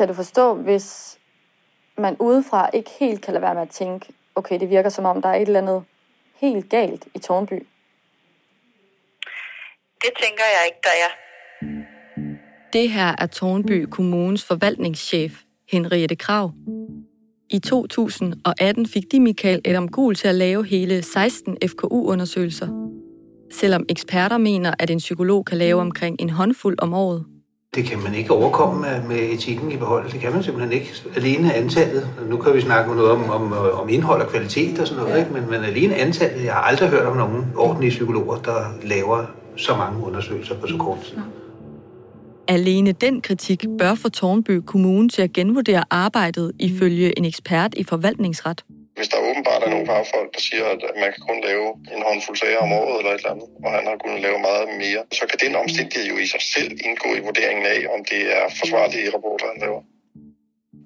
kan du forstå, hvis man udefra ikke helt kan lade være med at tænke, okay, det virker som om, der er et eller andet helt galt i Tårnby? Det tænker jeg ikke, der er. Det her er Tårnby Kommunes forvaltningschef, Henriette Kragh. I 2018 fik de Michael Adam Guhl til at lave hele 16 FKU-undersøgelser. Selvom eksperter mener, at en psykolog kan lave omkring en håndfuld om året. Det kan man ikke overkomme med etikken i behold. Det kan man simpelthen ikke. Alene antallet. Nu kan vi snakke noget om indhold og kvalitet og sådan noget, ja. Ikke? Men alene antallet. Jeg har aldrig hørt om nogen ordentlige psykologer, der laver så mange undersøgelser på så kort tid. Ja. Alene den kritik bør få Tårnby Kommune til at genvurdere arbejdet ifølge en ekspert i forvaltningsret. Hvis der åbenbart er nogle fagfolk, der siger, at man kan kun lave en håndfuld sager om året eller et eller andet, og han har kunnet lave meget mere, så kan den omstændighed jo i sig selv indgå i vurderingen af, om det er forsvarlige rapporter, han laver.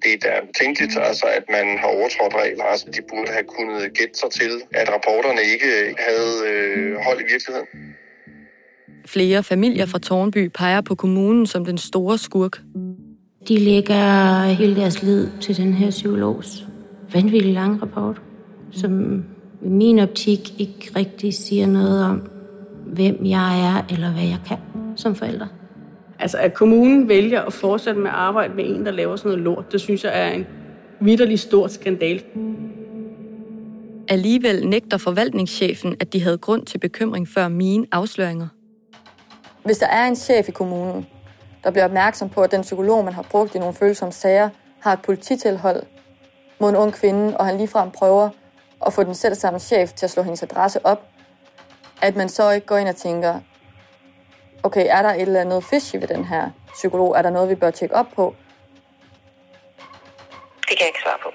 Det er da tænkeligt, altså, at man har overtrådt regler, altså de burde have kunnet gætte sig til, at rapporterne ikke havde hold i virkeligheden. Flere familier fra Tårnby peger på kommunen som den store skurk. De lægger hele deres lid til den her psykologs vanvittig lang rapport, som i min optik ikke rigtig siger noget om, hvem jeg er eller hvad jeg kan som forælder. Altså at kommunen vælger at fortsætte med at arbejde med en, der laver sådan noget lort, det synes jeg er en vitterlig stor skandal. Alligevel nægter forvaltningschefen, at de havde grund til bekymring før mine afsløringer. Hvis der er en chef i kommunen, der bliver opmærksom på, at den psykolog, man har brugt i nogle følsomme sager, har et polititilhold mod en ung kvinde, og han ligefrem prøver at få den selvsamme chef til at slå hendes adresse op, at man så ikke går ind og tænker, okay, er der et eller andet fishy ved den her psykolog? Er der noget, vi bør tjekke op på? Det kan jeg ikke svare på.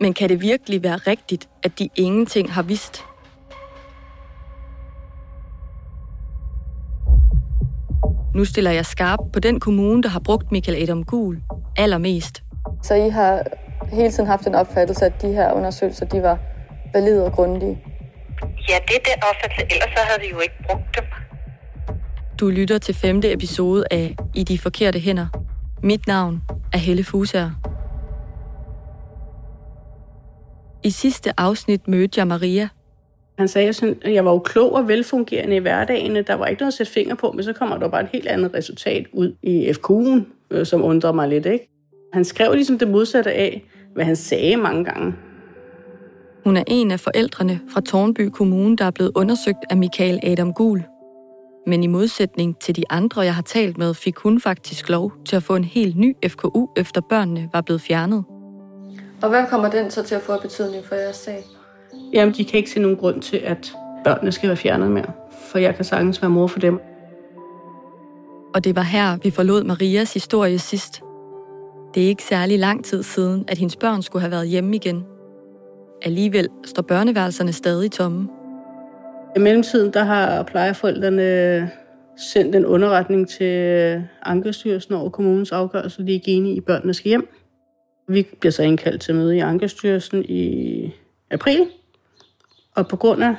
Men kan det virkelig være rigtigt, at de ingenting har vidst? Nu stiller jeg skarp på den kommune, der har brugt Michael Adam Guhl allermest. Så I har hele tiden haft en opfattelse, at de her undersøgelser, de var valide og grundige? Ja, det er den opfattelse, ellers så havde vi jo ikke brugt dem. Du lytter til 5. episode af I de forkerte hænder. Mit navn er Helle Fuusager. I sidste afsnit mødte jeg Maria. Han sagde, at jeg var jo klog og velfungerende i hverdagen. Der var ikke noget at sætte fingre på, men så kommer der bare et helt andet resultat ud i FKU'en, som undrede mig lidt, ikke? Han skrev ligesom det modsatte af, hvad han sagde mange gange. Hun er en af forældrene fra Tårnby Kommune, der er blevet undersøgt af Michael Adam Guhl. Men i modsætning til de andre, jeg har talt med, fik hun faktisk lov til at få en helt ny FKU, efter børnene var blevet fjernet. Og hvad kommer den så til at få af betydning for jeres sag? Jamen, de kan ikke se nogen grund til, at børnene skal være fjernet mere. For jeg kan sagtens være mor for dem. Og det var her, vi forlod Marias historie sidst. Det er ikke særlig lang tid siden, at hendes børn skulle have været hjemme igen. Alligevel står børneværelserne stadig tomme. I mellemtiden der har plejeforældrene sendt en underretning til Ankerstyrelsen over kommunens afgørelse, de er ikke enige i, børnene skal hjem. Vi bliver så indkaldt til møde i Ankerstyrelsen i april. Og på grund af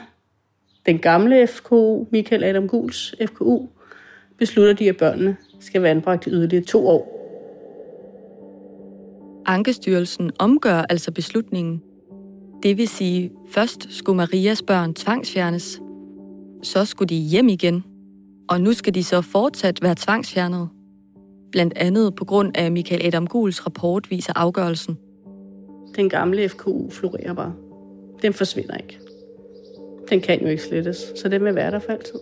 den gamle FKU, Michael Adam Guhls FKU, beslutter de, at børnene skal være anbragt i yderligere 2 år. Ankerstyrelsen omgør altså beslutningen. Det vil sige, først skulle Marias børn tvangsfjernes, så skulle de hjem igen, og nu skal de så fortsat være tvangsfjernet. Blandt andet på grund af Michael Adam Guhls rapport viser afgørelsen. Den gamle FKU florerer bare. Den forsvinder ikke. Den kan jo ikke slettes, så den vil være der for altid.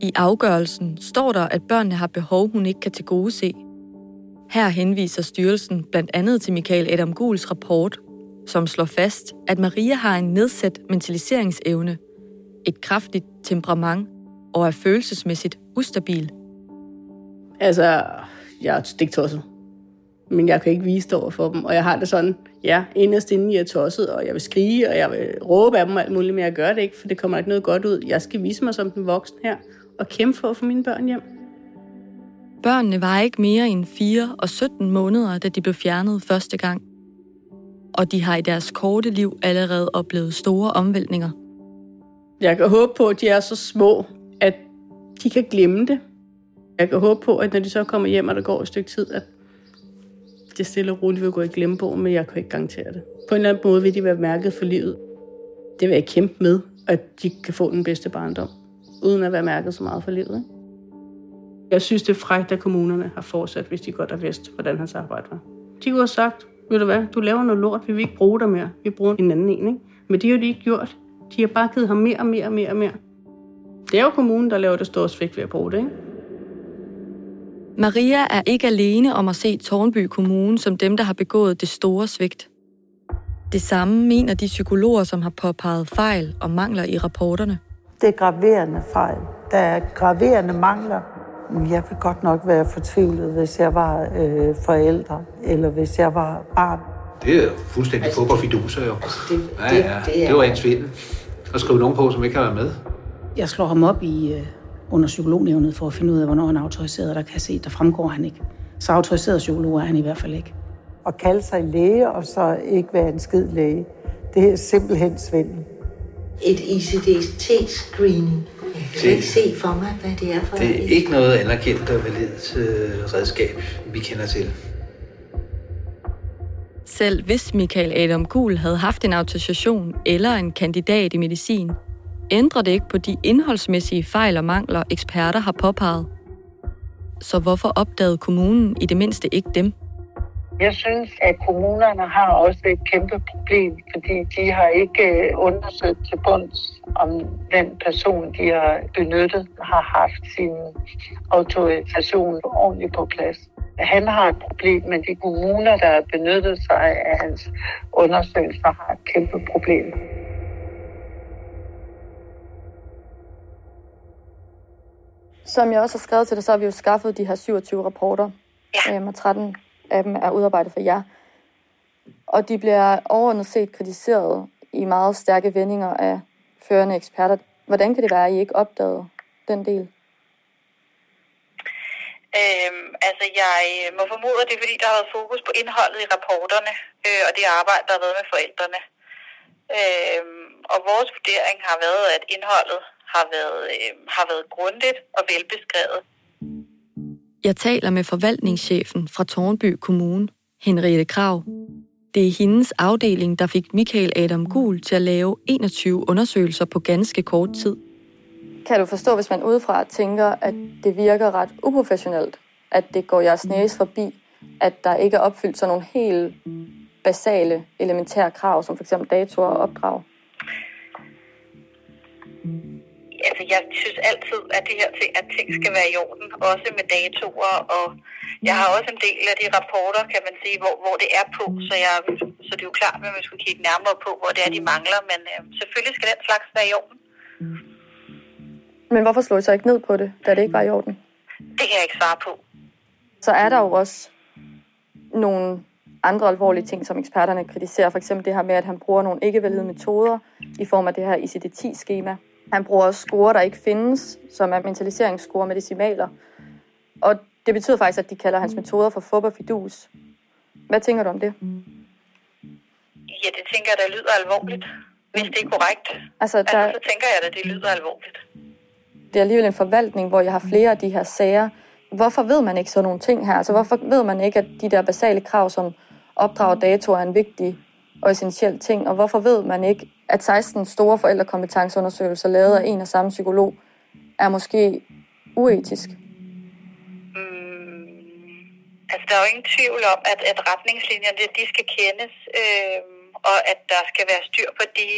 I afgørelsen står der, at børnene har behov, hun ikke kan tilgodese. Her henviser styrelsen blandt andet til Michael Adam Guhls rapport, som slår fast, at Maria har en nedsat mentaliseringsevne, et kraftigt temperament og er følelsesmæssigt ustabil. Altså, jeg er stiktosset, men jeg kan ikke vise det over for dem, og jeg har det sådan, ja, inderst inden jeg er tosset, og jeg vil skrige, og jeg vil råbe af dem og alt muligt, men jeg gør det ikke, for det kommer ikke noget godt ud. Jeg skal vise mig som den voksne her, og kæmpe for at få mine børn hjem. Børnene var ikke mere end 4 og 17 måneder, da de blev fjernet første gang. Og de har i deres korte liv allerede oplevet store omvæltninger. Jeg kan håbe på, at de er så små, at de kan glemme det. jeg kan håbe på, at når de så kommer hjem, og der går et stykke tid, at det stille og roligt vil gå i glemmebogen, men jeg kan ikke garantere det. På en eller anden måde vil de være mærket for livet. Det vil jeg kæmpe med, at de kan få den bedste barndom, uden at være mærket så meget for livet. Ikke? Jeg synes, det er frækt, at kommunerne har fortsat, hvis de godt har vidst, hvordan hans arbejde var. De kunne have sagt, ved du hvad, du laver noget lort, vi vil ikke bruge dig mere. Vi bruger en anden en, ikke? Men det har de ikke gjort. De har bare givet ham mere og mere og mere og mere. Det er jo kommunen, der laver det store svigt ved at bruge det, ikke? Maria er ikke alene om at se Tårnby Kommune som dem, der har begået det store svigt. Det samme mener de psykologer, som har påpeget fejl og mangler i rapporterne. Det er graverende fejl. Der er graverende mangler. Jeg vil godt nok være fortvivlet, hvis jeg var forældre, eller hvis jeg var barn. Det er fuldstændig altså, fodboldfiduser jo. Altså det var en svindel. Og skrive nogen på, som ikke har været med. Jeg slår ham op under psykolognævnet for at finde ud af, hvornår han er autoriseret. Der kan jeg se, der fremgår han ikke. Så autoriseret psykolog er han i hvert fald ikke. At kalde sig læge og så ikke være en skid læge, det er simpelthen svindel. Et ICD-10-screening. Jeg kan ikke se for mig, hvad det er for det. Det er ikke noget anerkendt og validt redskab, vi kender til. Selv hvis Michael Adam Guhl havde haft en autorisation eller en kandidat i medicin, ændrer det ikke på de indholdsmæssige fejl og mangler, eksperter har påpeget. Så hvorfor opdagede kommunen i det mindste ikke dem? Jeg synes, at kommunerne har også et kæmpe problem, fordi de har ikke undersøgt til bunds, om den person, de har benyttet, har haft sin autorisation ordentligt på plads. Han har et problem, men de kommuner, der har benyttet sig af hans undersøgelser, har et kæmpe problem. Som jeg også har skrevet til dig, så har vi jo skaffet de her 27 rapporter, og 13 af dem er udarbejdet for jer. Og de bliver overordnet set kritiseret i meget stærke vendinger af førende eksperter. Hvordan kan det være, at I ikke opdagede den del? Jeg må formode, at det er, fordi der har været fokus på indholdet i rapporterne og det arbejde, der har været med forældrene. Og vores vurdering har været, at indholdet har været grundigt og velbeskrevet. Jeg taler med forvaltningschefen fra Tårnby Kommune, Henriette Kragh. Det er hendes afdeling, der fik Michael Adam Guhl til at lave 21 undersøgelser på ganske kort tid. Kan du forstå, hvis man udefra tænker, at det virker ret uprofessionelt, at det går jeres næse forbi, at der ikke er opfyldt sådan nogle helt basale, elementære krav, som f.eks. datoer og opdrag? Jeg synes altid, at det her ting, at ting skal være i orden, også med datoer, og jeg har også en del af de rapporter, kan man sige, hvor det er på, så det er jo klart, at man skulle kigge nærmere på, hvor det er, de mangler, men selvfølgelig skal den slags være i orden. Men hvorfor slog I så ikke ned på det, da det ikke var i orden? Det kan jeg ikke svare på. Så er der jo også nogle andre alvorlige ting, som eksperterne kritiserer, f.eks. det her med, at han bruger nogle ikke-valide metoder i form af det her ICD-10-skema. Han bruger også scorer, der ikke findes, som er mentaliseringsscorer med decimaler. Og det betyder faktisk, at de kalder hans metoder for fup og fidus. Hvad tænker du om det? Ja, det tænker jeg, der lyder alvorligt, hvis det er korrekt. Så tænker jeg, at det lyder alvorligt. Det er alligevel en forvaltning, hvor jeg har flere af de her sager. Hvorfor ved man ikke sådan nogle ting her? Altså, hvorfor ved man ikke, at de der basale krav, som opdrag og dato, er en vigtig og essentiel ting? Og hvorfor ved man ikke, at 16 store forældrekompetenceundersøgelser lavet af en og samme psykolog er måske uetisk? Der er jo ingen tvivl om, at retningslinjerne de skal kendes, og at der skal være styr på de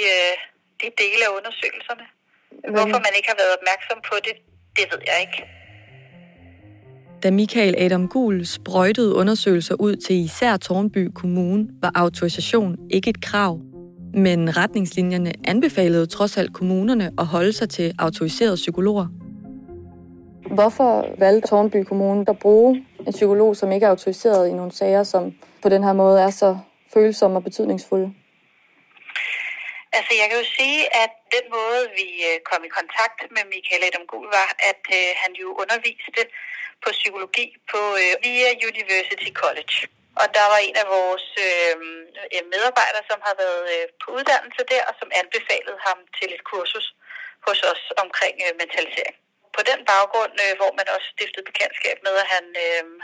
dele af undersøgelserne. Hvorfor man ikke har været opmærksom på det, det ved jeg ikke. Da Michael Adam Guhl sprøjtede undersøgelser ud til især Tårnby Kommune, var autorisation ikke et krav. Men retningslinjerne anbefalede trods alt kommunerne at holde sig til autoriserede psykologer. Hvorfor valgte Tårnby Kommune at bruge en psykolog, som ikke er autoriseret i nogle sager, som på den her måde er så følsomme og betydningsfulde? Jeg kan jo sige, at den måde, vi kom i kontakt med Michael Adam Guhl, var, at han jo underviste på psykologi på via University College. Og der var en af vores medarbejdere, som har været på uddannelse der, og som anbefalede ham til et kursus hos os omkring mentalisering. På på den baggrund, hvor man også stiftede bekendtskab med, at han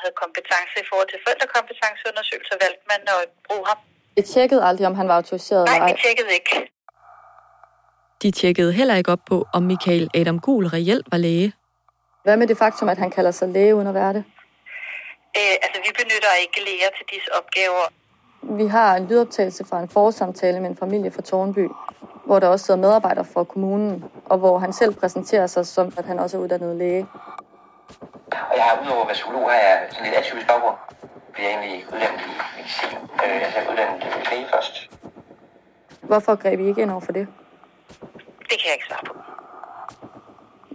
havde kompetencer i forhold til forældrekompetenceundersøgelser, valgte man at bruge ham. I tjekkede aldrig, om han var autoriseret? Nej, vi tjekkede ikke. De tjekkede heller ikke op på, om Michael Adam Guhl reelt var læge. Hvad med det faktum, at han kalder sig læge uden at være det? Vi benytter ikke læger til disse opgaver. Vi har en lydoptagelse fra en forsamtale med en familie fra Tårnby, hvor der også sidder medarbejdere fra kommunen, og hvor han selv præsenterer sig som, at han også er uddannet læge. Og jeg har udover at være psykolog, har jeg sådan lidt atypisk baggrund. Jeg er egentlig uddannet i medicin. Jeg er uddannet læge først. Hvorfor greb I ikke ind over for det? Det kan jeg ikke svare på.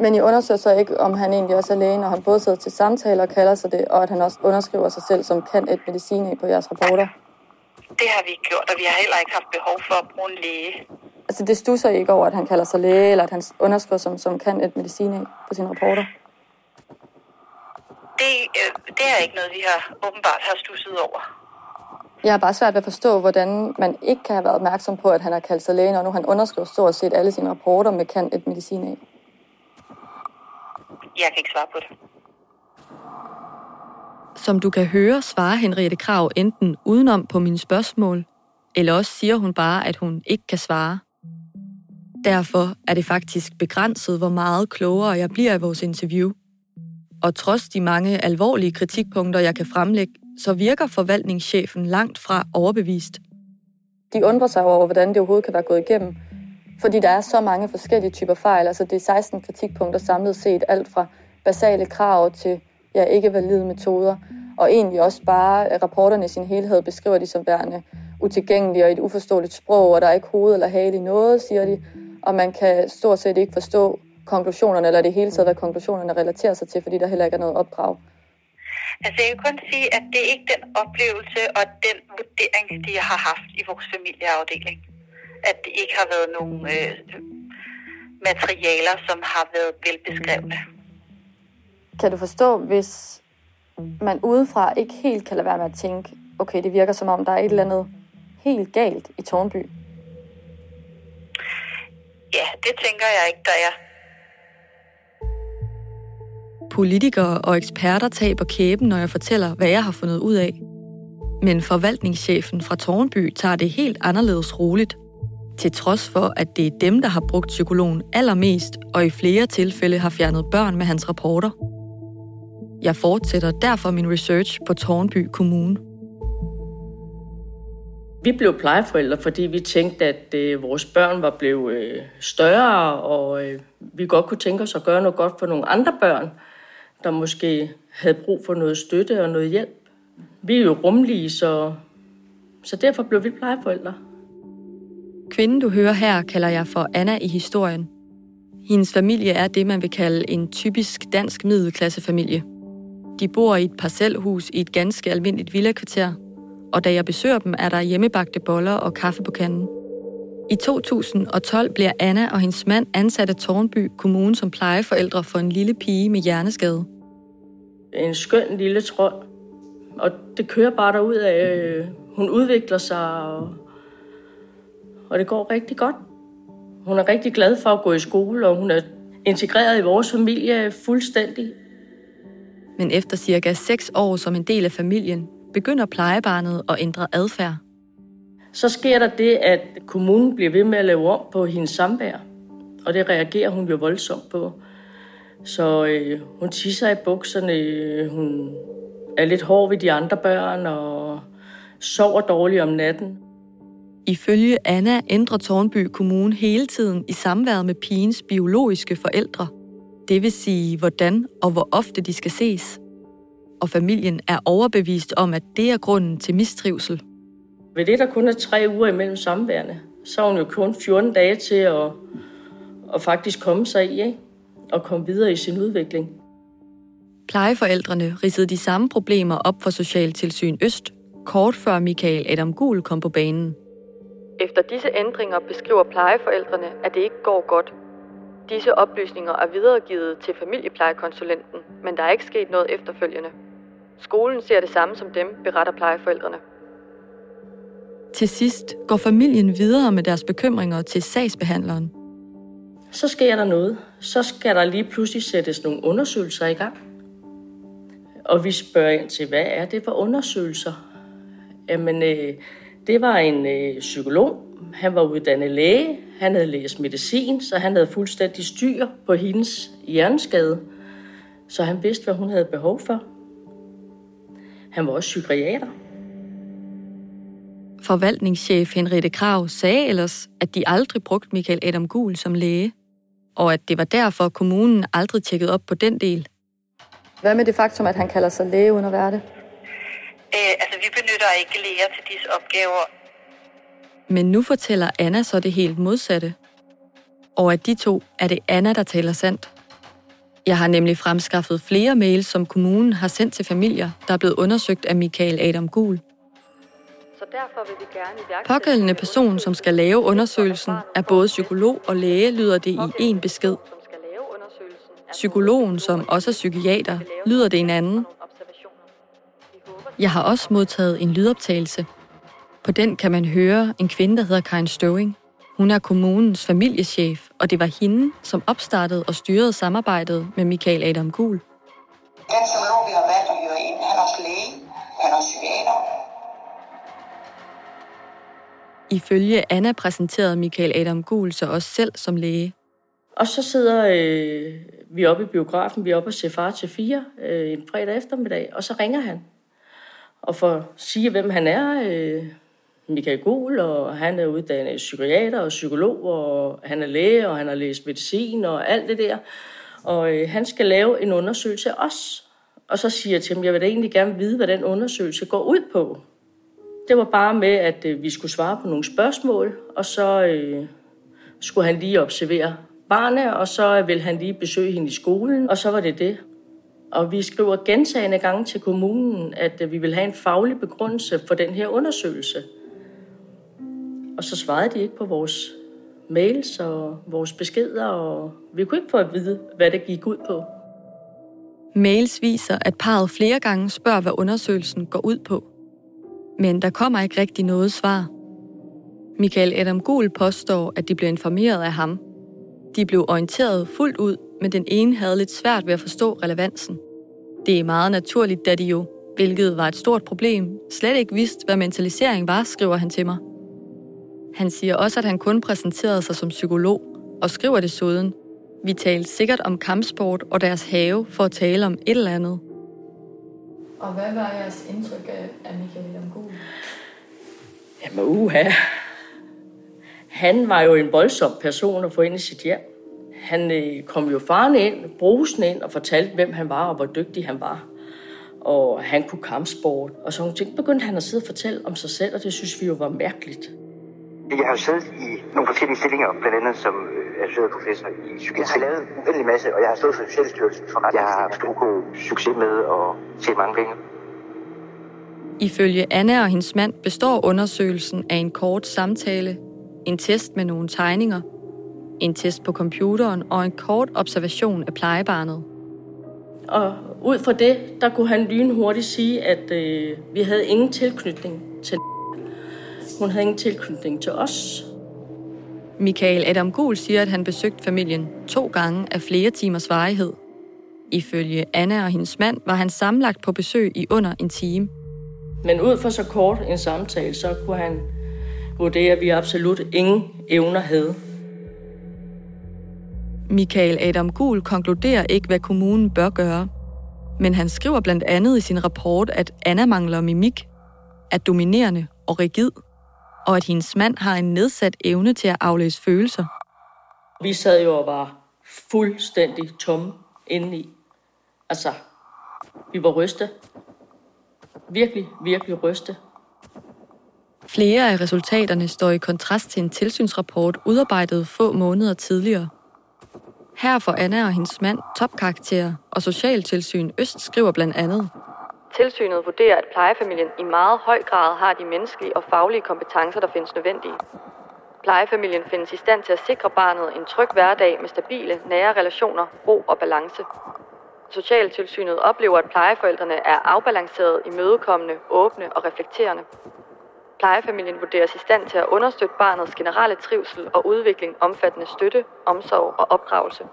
Men I undersøger så ikke, om han egentlig også er læge, når han både sidder til samtaler og kalder sig det, og at han også underskriver sig selv som kendt et medicin på jeres rapporter? Det har vi ikke gjort, og vi har heller ikke haft behov for at bruge en læge. Altså det stusser I ikke over, at han kalder sig læge, eller at han underskriver som kendt et medicin på sine rapporter? Det er ikke noget, vi åbenbart har stusset over. Jeg har bare svært ved at forstå, hvordan man ikke kan have været opmærksom på, at han har kaldt sig læge, når nu han underskriver stort set alle sine rapporter med kendt et medicin af. Jeg kan ikke svare på det. Som du kan høre, svarer Henriette Kragh enten udenom på mine spørgsmål, eller også siger hun bare, at hun ikke kan svare. Derfor er det faktisk begrænset, hvor meget klogere jeg bliver i vores interview. Og trods de mange alvorlige kritikpunkter, jeg kan fremlægge, så virker forvaltningschefen langt fra overbevist. De undrer sig over, hvordan det overhovedet kan være gået igennem, fordi der er så mange forskellige typer fejl. Altså det er 16 kritikpunkter samlet set, alt fra basale krav til ikke valide metoder, og egentlig også bare rapporterne i sin helhed beskriver de som værende utilgængelige og et uforståeligt sprog, og der er ikke hoved eller hale i noget, siger de, og man kan stort set ikke forstå konklusionerne, eller det hele taget, hvad konklusionerne relaterer sig til, fordi der heller ikke er noget opdrag. Altså jeg kan kun sige, at det er ikke den oplevelse og den vurdering, de har haft i vores familieafdeling. At det ikke har været nogle materialer, som har været velbeskrevne. Kan du forstå, hvis man udefra ikke helt kan lade være med at tænke, okay, det virker som om, der er et eller andet helt galt i Tårnby? Ja, det tænker jeg ikke, der er. Politikere og eksperter taber kæben, når jeg fortæller, hvad jeg har fundet ud af. Men forvaltningschefen fra Tårnby tager det helt anderledes roligt. Til trods for, at det er dem, der har brugt psykologen allermest, og i flere tilfælde har fjernet børn med hans rapporter. Jeg fortsætter derfor min research på Tårnby Kommune. Vi blev plejeforældre, fordi vi tænkte, at vores børn var blevet større, og vi godt kunne tænke os at gøre noget godt for nogle andre børn, der måske havde brug for noget støtte og noget hjælp. Vi er jo rumlige, så derfor blev vi plejeforældre. Kvinden, du hører her, kalder jeg for Anna i historien. Hendes familie er det, man vil kalde en typisk dansk middelklassefamilie. De bor i et parcelhus i et ganske almindeligt villakvarter, og da jeg besøger dem, er der hjemmebagte boller og kaffe på kanden. I 2012 bliver Anna og hendes mand ansat af Tårnby Kommune som plejeforældre for en lille pige med hjerneskade. En skøn lille trold, og det kører bare derud af. Hun udvikler sig, og det går rigtig godt. Hun er rigtig glad for at gå i skole, og hun er integreret i vores familie fuldstændig. Men efter cirka 6 år som en del af familien, begynder plejebarnet at ændre adfærd. Så sker der det, at kommunen bliver ved med at lave om på hendes samvær, og det reagerer hun jo voldsomt på. Så hun tisser i bukserne, hun er lidt hård ved de andre børn og sover dårligt om natten. Ifølge Anna ændrer Tårnby Kommune hele tiden i samværet med pigens biologiske forældre. Det vil sige, hvordan og hvor ofte de skal ses. Og familien er overbevist om, at det er grunden til mistrivsel. Ved det, der kun er 3 uger imellem samværende, så har hun jo kun 14 dage til at faktisk komme sig i, ikke? Og komme videre i sin udvikling. Plejeforældrene ridsede de samme problemer op for Socialtilsyn Øst, kort før Michael Adam Guhl kom på banen. Efter disse ændringer beskriver plejeforældrene, at det ikke går godt. Disse oplysninger er videregivet til familieplejekonsulenten, men der er ikke sket noget efterfølgende. Skolen ser det samme som dem, beretter plejeforældrene. Til sidst går familien videre med deres bekymringer til sagsbehandleren. så sker der noget. Så skal der lige pludselig sættes nogle undersøgelser i gang. Og vi spørger ind til, hvad er det for undersøgelser? Jamen, det var en psykolog. Han var uddannet læge. Han havde læst medicin, så han havde fuldstændig styr på hendes hjerneskade. Så han vidste, hvad hun havde behov for. Han var også psykiater. Forvaltningschef Henriette Kragh sagde ellers, at de aldrig brugte Michael Adam Guhl som læge, og at det var derfor, kommunen aldrig tjekkede op på den del. Hvad med det faktum, at han kalder sig læge uden at være det? Altså, vi benytter ikke læger til disse opgaver. Men nu fortæller Anna så det helt modsatte. Og af de to er det Anna, der taler sandt. Jeg har nemlig fremskaffet flere mails, som kommunen har sendt til familier, der er blevet undersøgt af Michael Adam Guhl. Pågældende person, som skal lave undersøgelsen, er både psykolog og læge, lyder det i en besked. Psykologen, som også er psykiater, lyder det i en anden. Jeg har også modtaget en lydoptagelse. På den kan man høre en kvinde, der hedder Karin Støvring. Hun er kommunens familiechef, og det var hende, som opstartede og styrede samarbejdet med Michael Adam Guhl. Den psykolog, vi har valgt at hyre ind, han er også læge, han er også psykiater. Ifølge Anna præsenterede Michael Adam Guhl sig også selv som læge. Og så sidder vi oppe i biografen, vi er oppe og ser Far til 4 en fredag eftermiddag, og så ringer han. Og for at sige, hvem han er, Michael Guhl, og han er uddannet psykiater og psykolog, og han er læge, og han har læst medicin og alt det der. Og han skal lave en undersøgelse af os. Og så siger jeg til ham, jeg vil da egentlig gerne vide, hvad den undersøgelse går ud på. Det var bare med, at vi skulle svare på nogle spørgsmål, og så skulle han lige observere barnet, og så ville han lige besøge hende i skolen, og så var det det. Og vi skriver gentagne gange til kommunen, at vi ville have en faglig begrundelse for den her undersøgelse. Og så svarede de ikke på vores mails og vores beskeder, og vi kunne ikke få at vide, hvad det gik ud på. Mails viser, at parret flere gange spørger, hvad undersøgelsen går ud på. Men der kommer ikke rigtig noget svar. Michael Adam Guhl påstår, at de blev informeret af ham. De blev orienteret fuldt ud, men den ene havde lidt svært ved at forstå relevansen. Det er meget naturligt, da de jo, hvilket var et stort problem, slet ikke vidste, hvad mentalisering var, skriver han til mig. Han siger også, at han kun præsenterede sig som psykolog, og skriver desuden, vi talte sikkert om kampsport og deres have for at tale om et eller andet. Og hvad var jeres indtryk af Michael Adam Guhl? Jamen han var jo en voldsom person at få ind i sit hjem. Han kom jo farende ind, brusende ind og fortalte, hvem han var og hvor dygtig han var. Og han kunne kampsport. Og så nogle ting begyndte han at sidde og fortælle om sig selv, og det synes vi jo var mærkeligt. Jeg har jo siddet i nogle forskellige stillinger, blandt andet som associeret professor i psykiatri. Jeg har lavet en uendelig masse, og jeg har stået for Socialstyrelsen for ret. Jeg har haft god succes med og tjent mange penge. Ifølge Anna og hendes mand består undersøgelsen af en kort samtale, en test med nogle tegninger, en test på computeren og en kort observation af plejebarnet. Og ud fra det, der kunne han lynhurtigt sige, at vi havde ingen tilknytning til. Hun havde ingen tilknytning til os. Michael Adam Guhl siger, at han besøgte familien 2 gange af flere timers varighed. Ifølge Anna og hendes mand var han sammenlagt på besøg i under en time. Men ud fra så kort en samtale, så kunne han vurdere, at vi absolut ingen evner havde. Michael Adam Guhl konkluderer ikke, hvad kommunen bør gøre. Men han skriver blandt andet i sin rapport, at Anna mangler mimik, er dominerende og rigid, og at hendes mand har en nedsat evne til at aflæse følelser. Vi sad jo og var fuldstændig tomme indeni. Altså, vi var ryste. Virkelig, virkelig ryste. Flere af resultaterne står i kontrast til en tilsynsrapport, udarbejdet få måneder tidligere. Her får Anna og hendes mand topkarakterer, og Socialtilsyn Øst skriver blandt andet, tilsynet vurderer, at plejefamilien i meget høj grad har de menneskelige og faglige kompetencer, der findes nødvendige. Plejefamilien findes i stand til at sikre barnet en tryg hverdag med stabile, nære relationer, ro og balance. Socialtilsynet oplever, at plejeforældrene er afbalanceret, imødekommende, åbne og reflekterende. plejefamilien vurderes i stand til at understøtte barnets generelle trivsel og udvikling omfattende støtte, omsorg og opdragelse.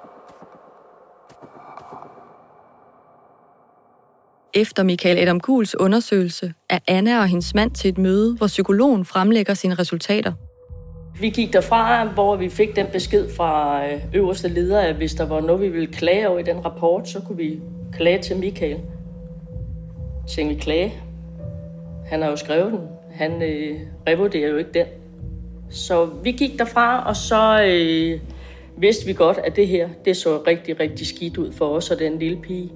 Efter Michael Adam Guhls undersøgelse er Anna og hendes mand til et møde, hvor psykologen fremlægger sine resultater. Vi gik derfra, hvor vi fik den besked fra øverste leder, at hvis der var noget, vi ville klage over i den rapport, så kunne vi klage til Michael. Tænkte vi klage. Han har jo skrevet den. Han revurderer jo ikke den. Så vi gik derfra, og så vidste vi godt, at det her det så rigtig, rigtig skidt ud for os og den lille pige.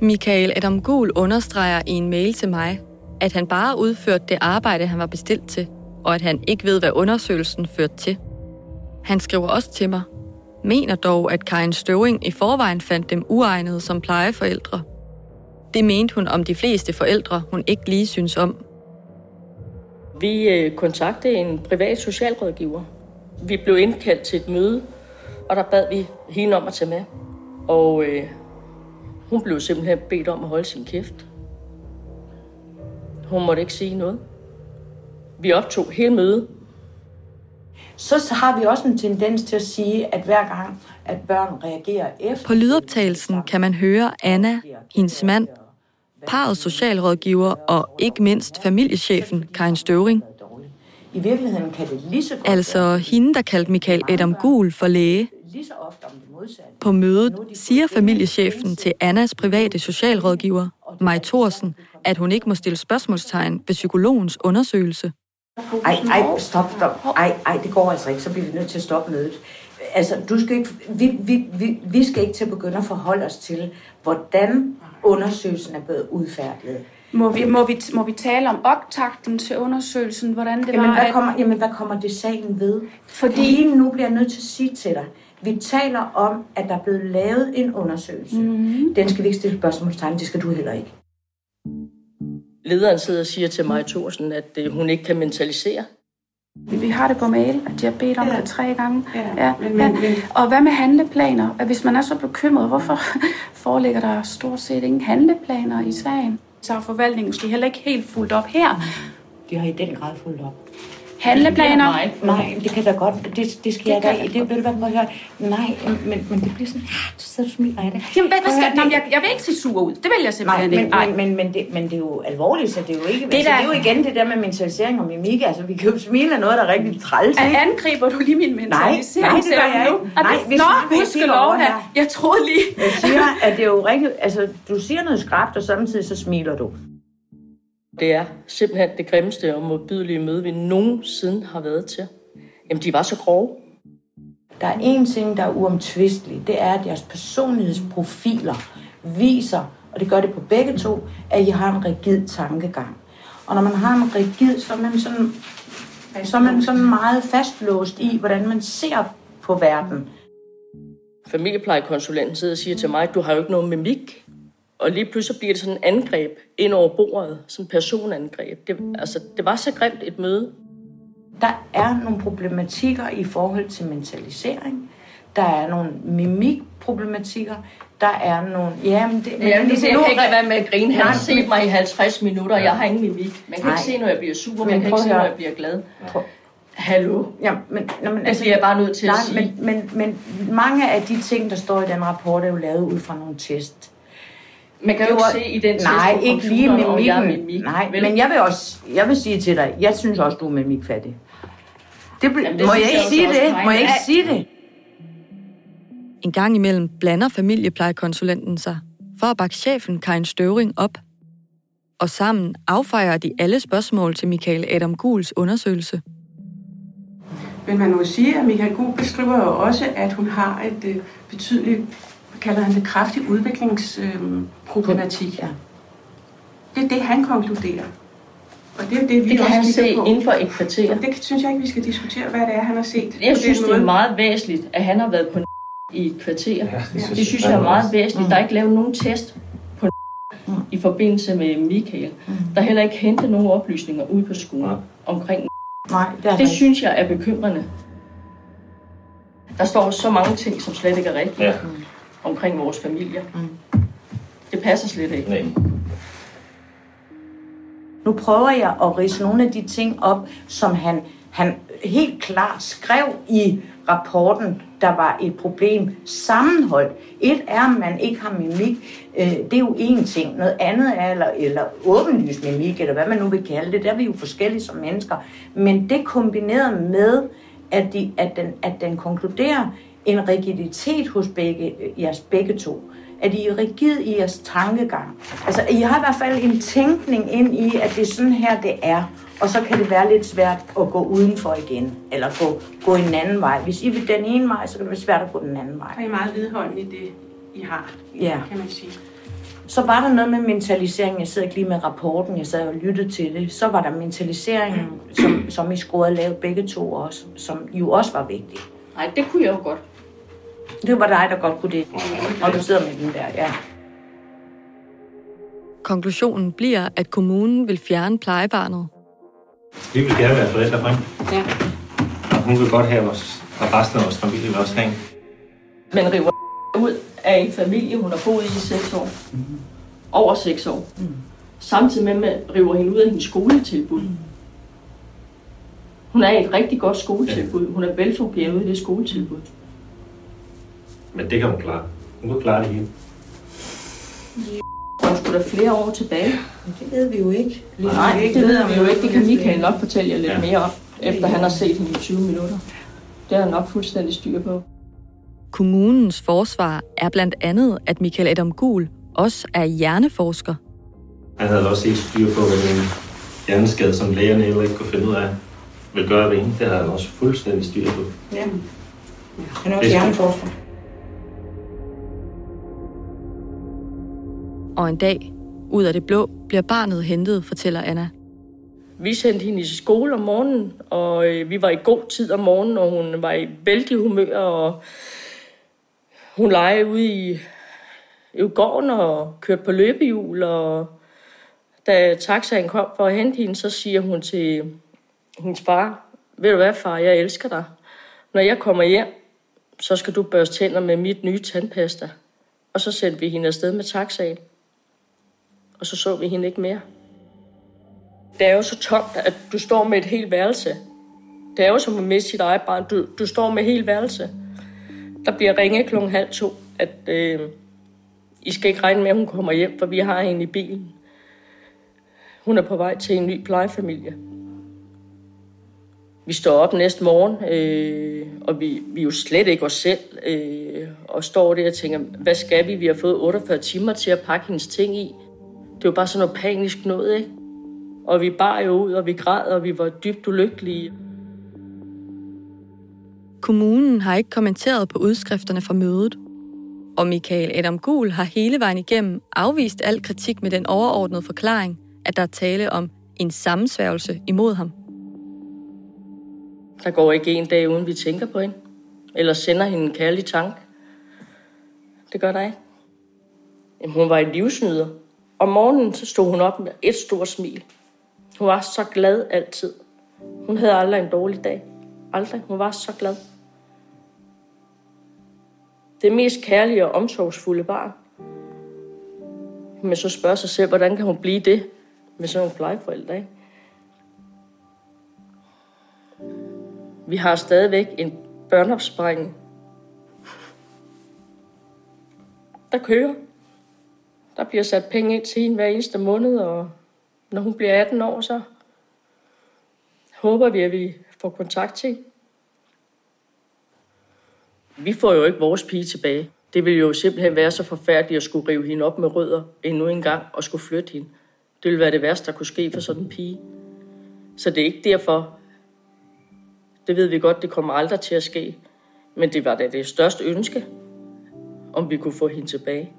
Michael Adam Guhl understreger i en mail til mig, at han bare udførte det arbejde, han var bestilt til, og at han ikke ved, hvad undersøgelsen førte til. Han skriver også til mig, mener dog, at Karin Støvring i forvejen fandt dem uegnede som plejeforældre. Det mente hun om de fleste forældre, hun ikke lige synes om. Vi kontaktede en privat socialrådgiver. Vi blev indkaldt til et møde, og der bad vi hende om at tage med. Og hun blev simpelthen bedt om at holde sin kæft. Hun måtte ikke sige noget. Vi optog hele mødet. Så har vi også en tendens til at sige, at hver gang, at børn reagerer efter... På lydoptagelsen kan man høre Anna, hendes mand, parrets socialrådgiver og ikke mindst familiechefen Karin Støvring. I virkeligheden kan det lige så godt... Altså hende, der kaldte Michael Adam Guhl for læge. På mødet siger familiechefen til Annas private socialrådgiver, Maje Thorsen, at hun ikke må stille spørgsmålstegn ved psykologens undersøgelse. Stop. Ej, det går altså ikke, så bliver vi nødt til at stoppe mødet. Altså, du skal ikke, vi skal ikke til at begynde at forholde os til, hvordan undersøgelsen er blevet udfærdiget. Må vi tale om optakten til undersøgelsen, hvordan det var? Hvad kommer det sagen ved? Fordi nu bliver jeg nødt til at sige til dig, vi taler om, at der er blevet lavet en undersøgelse. Mm-hmm. Den skal vi ikke stille spørgsmålstegn, det skal du heller ikke. Lederen sidder og siger til Maje Thorsen, at hun ikke kan mentalisere. Vi har det på mail, at de har bedt om det 3 gange. Men. Og hvad med handleplaner? Hvis man er så bekymret, hvorfor foreligger der stort set ingen handleplaner i sagen? Så har forvaltningen måske heller ikke helt fuldt op her. De har i den grad fuldt op. Handleplaner? Nej, det kan da godt. Det skal jeg da ikke. Det bliver du bare høre. Nej, men det bliver sådan... Så sidder du smiler i det. Jamen, hvad skal jeg? Jeg vil ikke se sur ud. Det vil jeg simpelthen ikke. Men det er jo alvorligt, så det er jo ikke... Det er jo igen det der med mentalisering og mimik. Altså, vi kan jo smile af noget, der er rigtig træls. Angriber du lige min mentalisering? Nej, det gør jeg ikke. Nå, gudskelov da. Jeg troede lige... Jeg siger, at det er jo rigtigt... Altså, du siger noget skrapt, og samtidig så smiler du. Det er simpelthen det grimmeste og modbydelige møde, vi nogensinde har været til. Jamen, de var så grove. Der er en ting, der er uomtvistelig. Det er, at jeres personlighedsprofiler viser, og det gør det på begge to, at I har en rigid tankegang. Og når man har en rigid, så er man sådan meget fastlåst i, hvordan man ser på verden. Familieplejekonsulenten sidder og siger til mig, at du har jo ikke noget mimik. Og lige pludselig bliver det sådan et angreb ind over bordet, sådan et personangreb. Det var så grimt et møde. Der er nogle problematikker i forhold til mentalisering. Der er nogle mimikproblematikker. Der er nogle... Jeg kan ikke være med at grine. Han har set mig i 50 minutter, og jeg har ingen mimik. Man kan ikke se, når jeg bliver sur, man kan ikke se, når jeg bliver glad. Hallo? Ja, men jeg er bare nødt til at sige. Men mange af de ting, der står i den rapport, er jo lavet ud fra nogle test. Man kan jo ikke se i den test, nej, ikke lige mimikken. Nej, men jeg vil sige til dig, jeg synes også, du er mimikfattig. Må jeg ikke sige det? En gang imellem blander familieplejekonsulenten sig, for at bakke chefen Karin Støvring op. Og sammen affejer de alle spørgsmål til Michael Adam Guhls undersøgelse. Men man må sige, at Michael Guhl beskriver jo også, at hun har et betydeligt... kalder han det kraftig udviklingsproblematik. Ja. Det er det, han konkluderer. Og det er det, vi kan se inden for et kvarter. Det synes jeg ikke, vi skal diskutere, hvad det er, han har set. Jeg synes, det er meget væsentligt, at han har været på i et kvarter. Det synes jeg er meget væsentligt. Der er ikke lavet nogen test på i forbindelse med Michael. Der er heller ikke hentet nogen oplysninger ude på skolen omkring. Nej, det synes jeg er bekymrende. Der står så mange ting, som slet ikke er rigtigt. Ja. Omkring vores familier. Det passer slet ikke. Nej. Nu prøver jeg at ridse nogle af de ting op, som han helt klart skrev i rapporten, der var et problem sammenholdt. Et er, at man ikke har mimik. Det er jo én ting. Noget andet er, eller åbenlyst mimik, eller hvad man nu vil kalde det. Der er vi jo forskellige som mennesker. Men det kombineret med, at den konkluderer en rigiditet hos begge to. At I er rigid i jeres tankegang. Altså, I har i hvert fald en tænkning ind i, at det er sådan her, det er. Og så kan det være lidt svært at gå udenfor igen, eller gå en anden vej. Hvis I vil den ene vej, så kan det være svært at gå den anden vej. Og I er meget vedholdende i det, I har, kan man sige. Så var der noget med mentaliseringen. Jeg sidder ikke lige med rapporten, jeg sad og lyttede til det. Så var der mentaliseringen, som I scorede lavt begge to også, som jo også var vigtig. Nej, det kunne jeg jo godt. Det var dig, der godt kunne det. Og du sidder med den der, ja. Konklusionen bliver, at kommunen vil fjerne plejebarnet. Vi vil gerne være forældre for hende. Ja. Og hun vil godt have os, og resten af vores familie vil også have hende. Man river ud af en familie, hun har boet i 6 år. Mm-hmm. Over 6 år. Mm-hmm. Samtidig med, at man river hende ud af hendes skoletilbud. Mm-hmm. Hun er i et rigtig godt skoletilbud. Ja. Hun er velfungerende ude i det skoletilbud. Men det kan hun klare. Hun kan klare det hele. Der var sgu da flere år tilbage. Men det ved vi jo ikke. Nej, det ved vi jo ikke. Det kan Michael nok fortælle jer lidt mere om, efter han har set hende i 20 minutter. Det er nok fuldstændig styr på. Kommunens forsvar er blandt andet, at Michael Adam Guhl også er hjerneforsker. Han havde også ikke styr på, hvad en hjerneskade, som lægerne heller ikke kunne finde ud af, vil gøre ved en. Det havde han også fuldstændig styr på. Ja, han er også hjerneforsker. Og en dag, ud af det blå, bliver barnet hentet, fortæller Anna. Vi sendte hende i skole om morgenen, og vi var i god tid om morgenen, og hun var i vældig humør, og hun legede ude i gården og kørte på løbehjul, og da taxaen kom for at hente hende, så siger hun til hendes far, ved du hvad, far, jeg elsker dig. Når jeg kommer hjem, så skal du børste tænder med mit nye tandpasta. Og så sendte vi hende afsted med taxaen. Og så vi hende ikke mere. Det er jo så tomt, at du står med et helt værelse. Det er jo som at miste sit eget barn. Du står med et helt værelse. Der bliver ringet klokken 1:30, at I skal ikke regne med, at hun kommer hjem, for vi har hende i bilen. Hun er på vej til en ny plejefamilie. Vi står op næste morgen, og vi er jo slet ikke os selv, og står der og tænker, hvad skal vi? Vi har fået 48 timer til at pakke hendes ting i. Det er jo bare sådan noget panisk noget, ikke? Og vi bar jo ud, og vi græd, og vi var dybt ulykkelige. Kommunen har ikke kommenteret på udskrifterne fra mødet. Og Michael Adam Guhl har hele vejen igennem afvist al kritik med den overordnede forklaring, at der er tale om en sammensværgelse imod ham. Der går ikke en dag, uden vi tænker på hende. Eller sender hende en kærlig tanke. Det gør der ikke. Jamen, hun var en livsnyder. Om morgenen så stod hun op med et stort smil. Hun var så glad altid. Hun havde aldrig en dårlig dag. Aldrig. Hun var så glad. Det mest kærlige og omsorgsfulde barn. Men så spørger sig selv, hvordan kan hun blive det med sådan en plejeforælder, ikke? Vi har stadigvæk en børneopsparing, der kører. Der bliver sat penge ind til hende hver eneste måned, og når hun bliver 18 år, så håber vi, at vi får kontakt til hende. Vi får jo ikke vores pige tilbage. Det ville jo simpelthen være så forfærdeligt at skulle rive hende op med rødder endnu en gang og skulle flytte hende. Det ville være det værste, der kunne ske for sådan en pige. Så det er ikke derfor. Det ved vi godt, det kommer aldrig til at ske. Men det var da det største ønske, om vi kunne få hende tilbage.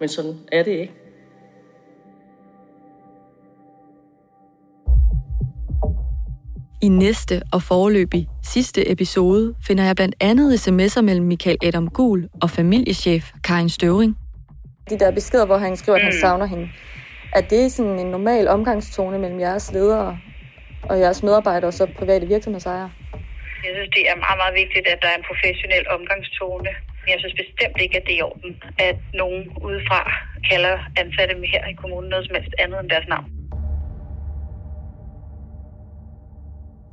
Men sådan er det ikke. I næste og foreløbig sidste episode finder jeg blandt andet sms'er mellem Michael Adam Guhl og familiechef Karin Støvring. De der beskeder, hvor han skriver, at han savner hende. Er det sådan en normal omgangstone mellem jeres ledere og jeres medarbejdere og så private virksomhedsejere? Jeg synes, det er meget, meget vigtigt, at der er en professionel omgangstone. Jeg synes bestemt ikke, at det er i orden, at nogen udefra kalder ansatte her i kommunen noget som helst andet end deres navn.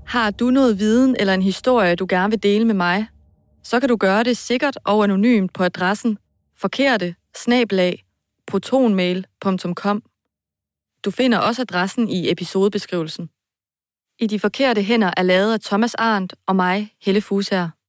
Har du noget viden eller en historie, du gerne vil dele med mig, så kan du gøre det sikkert og anonymt på adressen forkerte@protonmail.com. Du finder også adressen i episodebeskrivelsen. I De Forkerte Hænder er lavet af Thomas Arndt og mig, Helle Fuusager.